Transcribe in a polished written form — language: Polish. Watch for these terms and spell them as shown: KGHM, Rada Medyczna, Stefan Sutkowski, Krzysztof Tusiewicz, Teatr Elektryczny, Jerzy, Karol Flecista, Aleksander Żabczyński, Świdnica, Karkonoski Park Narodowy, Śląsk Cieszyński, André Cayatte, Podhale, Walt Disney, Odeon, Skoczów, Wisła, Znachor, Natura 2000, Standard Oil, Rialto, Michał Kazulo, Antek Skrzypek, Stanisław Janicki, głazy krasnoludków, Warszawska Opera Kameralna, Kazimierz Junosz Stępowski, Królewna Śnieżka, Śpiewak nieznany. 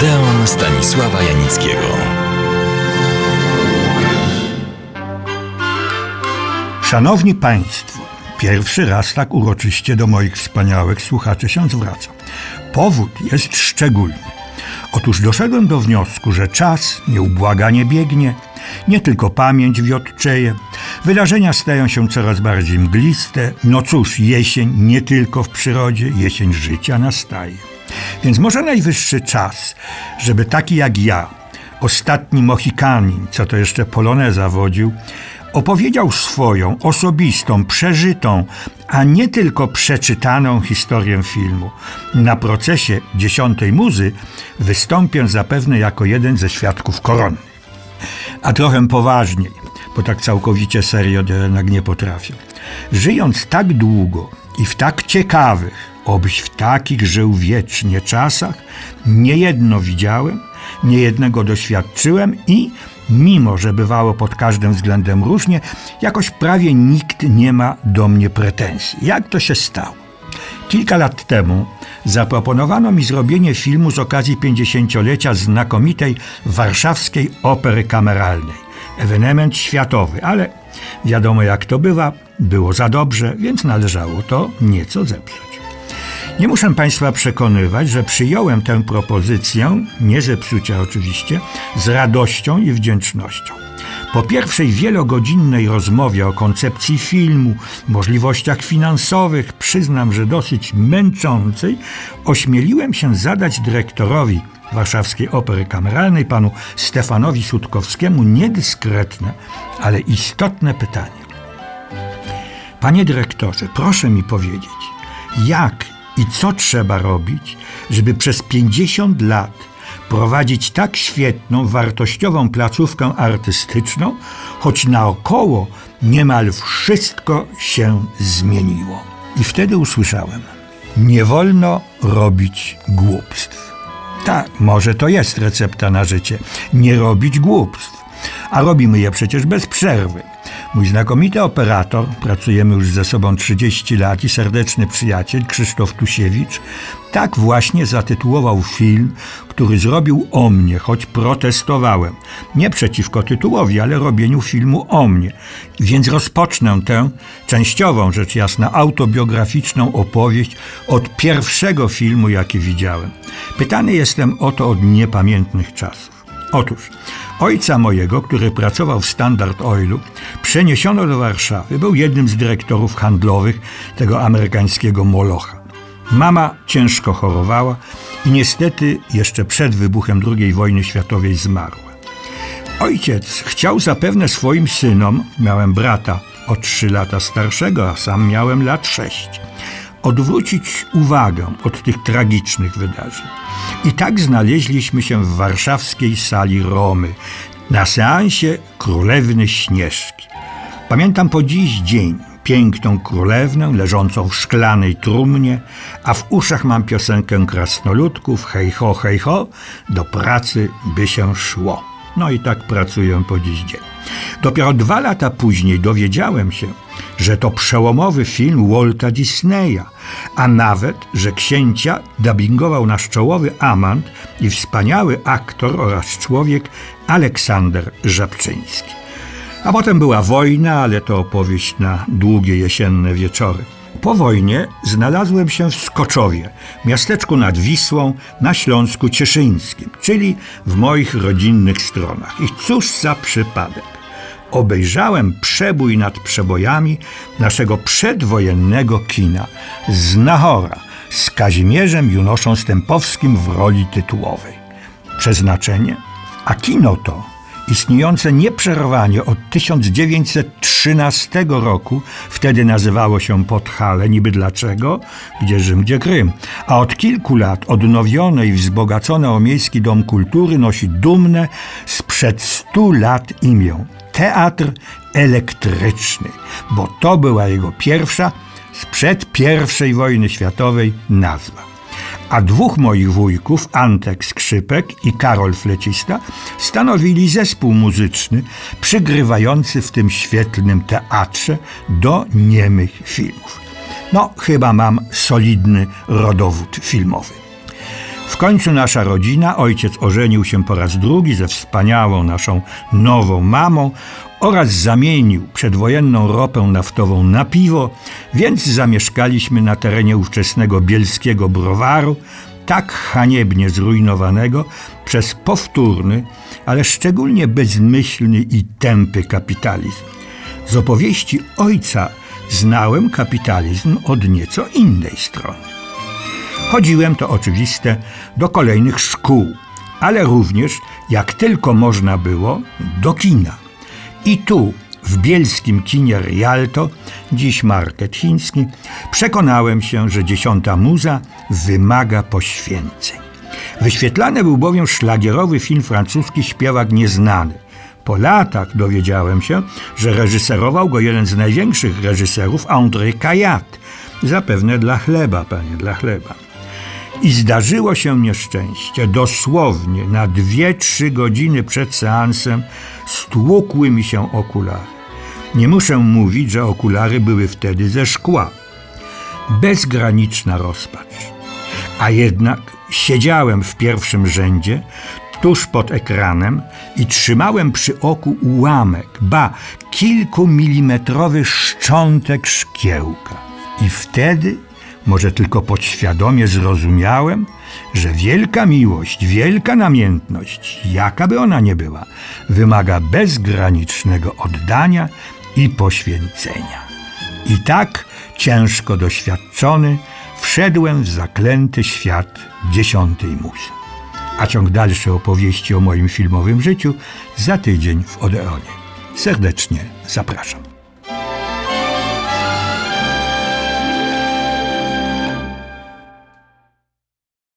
Odeon Stanisława Janickiego. Szanowni Państwo, pierwszy raz tak uroczyście do moich wspaniałych słuchaczy się zwracam. Powód jest szczególny. Otóż doszedłem do wniosku, że czas nieubłaganie biegnie, nie tylko pamięć wiotczeje. Wydarzenia stają się coraz bardziej mgliste. No cóż, jesień nie tylko w przyrodzie, jesień życia nastaje. Więc może najwyższy czas, żeby taki jak ja, ostatni Mohikanin, co to jeszcze poloneza wodził, opowiedział swoją osobistą, przeżytą, a nie tylko przeczytaną historię filmu. Na procesie 10. muzy wystąpię zapewne jako jeden ze świadków koronnych. A trochę poważniej, bo tak całkowicie serio jednak nie potrafię. Żyjąc tak długo i w tak ciekawych, obyś w takich żył wiecznie czasach, niejedno widziałem, niejednego doświadczyłem i mimo, że bywało pod każdym względem różnie, jakoś prawie nikt nie ma do mnie pretensji. Jak to się stało? Kilka lat temu zaproponowano mi zrobienie filmu z okazji 50-lecia znakomitej warszawskiej opery kameralnej. Ewenement światowy, ale wiadomo jak to bywa, było za dobrze, więc należało to nieco zepsuć. Nie muszę Państwa przekonywać, że przyjąłem tę propozycję, nie zepsucia oczywiście, z radością i wdzięcznością. Po pierwszej wielogodzinnej rozmowie o koncepcji filmu, możliwościach finansowych, przyznam, że dosyć męczącej, ośmieliłem się zadać dyrektorowi Warszawskiej Opery Kameralnej, panu Stefanowi Sutkowskiemu, niedyskretne, ale istotne pytanie. Panie dyrektorze, proszę mi powiedzieć, jak i co trzeba robić, żeby przez 50 lat prowadzić tak świetną, wartościową placówkę artystyczną, choć naokoło niemal wszystko się zmieniło. I wtedy usłyszałem: nie wolno robić głupstw. Tak, może to jest recepta na życie. Nie robić głupstw. A robimy je przecież bez przerwy. Mój znakomity operator, pracujemy już ze sobą 30 lat i serdeczny przyjaciel Krzysztof Tusiewicz, tak właśnie zatytułował film, który zrobił o mnie, choć protestowałem. Nie przeciwko tytułowi, ale robieniu filmu o mnie. Więc rozpocznę tę częściową, rzecz jasna, autobiograficzną opowieść od pierwszego filmu, jaki widziałem. Pytany jestem o to od niepamiętnych czasów. Otóż ojca mojego, który pracował w Standard Oilu, przeniesiono do Warszawy. Był jednym z dyrektorów handlowych tego amerykańskiego molocha. Mama ciężko chorowała i niestety jeszcze przed wybuchem II wojny światowej zmarła. Ojciec chciał zapewne swoim synom, miałem brata o 3 lata starszego, a sam miałem lat 6, odwrócić uwagę od tych tragicznych wydarzeń. I tak znaleźliśmy się w warszawskiej sali Romy na seansie Królewny Śnieżki. Pamiętam po dziś dzień piękną królewnę leżącą w szklanej trumnie, a w uszach mam piosenkę krasnoludków hej ho, do pracy by się szło. No i tak pracuję po dziś dzień. Dopiero 2 lata później dowiedziałem się, że to przełomowy film Walta Disneya, a nawet, że księcia dubbingował nasz czołowy amant i wspaniały aktor oraz człowiek Aleksander Żabczyński. A potem była wojna, ale to opowieść na długie jesienne wieczory. Po wojnie znalazłem się w Skoczowie, miasteczku nad Wisłą, na Śląsku Cieszyńskim, czyli w moich rodzinnych stronach. I cóż za przypadek. Obejrzałem przebój nad przebojami naszego przedwojennego kina, Znachora, z Kazimierzem Junoszą Stępowskim w roli tytułowej. Przeznaczenie? A kino to, istniejące nieprzerwanie od 1913 roku, wtedy nazywało się Podhale, niby dlaczego, gdzie Rzym, gdzie Krym, a od kilku lat odnowione i wzbogacone o Miejski Dom Kultury nosi dumne sprzed 100 lat imię Teatr Elektryczny, bo to była jego pierwsza, sprzed I wojny światowej nazwa. A 2 moich wujków, Antek Skrzypek i Karol Flecista, stanowili zespół muzyczny przygrywający w tym świetlnym teatrze do niemych filmów. No, chyba mam solidny rodowód filmowy. W końcu nasza rodzina, ojciec ożenił się po raz drugi ze wspaniałą naszą nową mamą oraz zamienił przedwojenną ropę naftową na piwo, więc zamieszkaliśmy na terenie ówczesnego bielskiego browaru, tak haniebnie zrujnowanego przez powtórny, ale szczególnie bezmyślny i tępy kapitalizm. Z opowieści ojca znałem kapitalizm od nieco innej strony. Chodziłem, to oczywiste, do kolejnych szkół, ale również, jak tylko można było, do kina. I tu, w bielskim kinie Rialto, dziś market chiński, przekonałem się, że 10. muza wymaga poświęceń. Wyświetlany był bowiem szlagierowy film francuski Śpiewak nieznany. Po latach dowiedziałem się, że reżyserował go jeden z największych reżyserów, André Cayatte. Zapewne dla chleba, panie, dla chleba. I zdarzyło się nieszczęście. Dosłownie na 2-3 godziny przed seansem stłukły mi się okulary. Nie muszę mówić, że okulary były wtedy ze szkła. Bezgraniczna rozpacz. A jednak siedziałem w pierwszym rzędzie, tuż pod ekranem i trzymałem przy oku ułamek, ba, kilkumilimetrowy szczątek szkiełka. I wtedy, może tylko podświadomie, zrozumiałem, że wielka miłość, wielka namiętność, jaka by ona nie była, wymaga bezgranicznego oddania i poświęcenia. I tak, ciężko doświadczony, wszedłem w zaklęty świat 10. muzy. A ciąg dalszy opowieści o moim filmowym życiu za tydzień w Odeonie. Serdecznie zapraszam.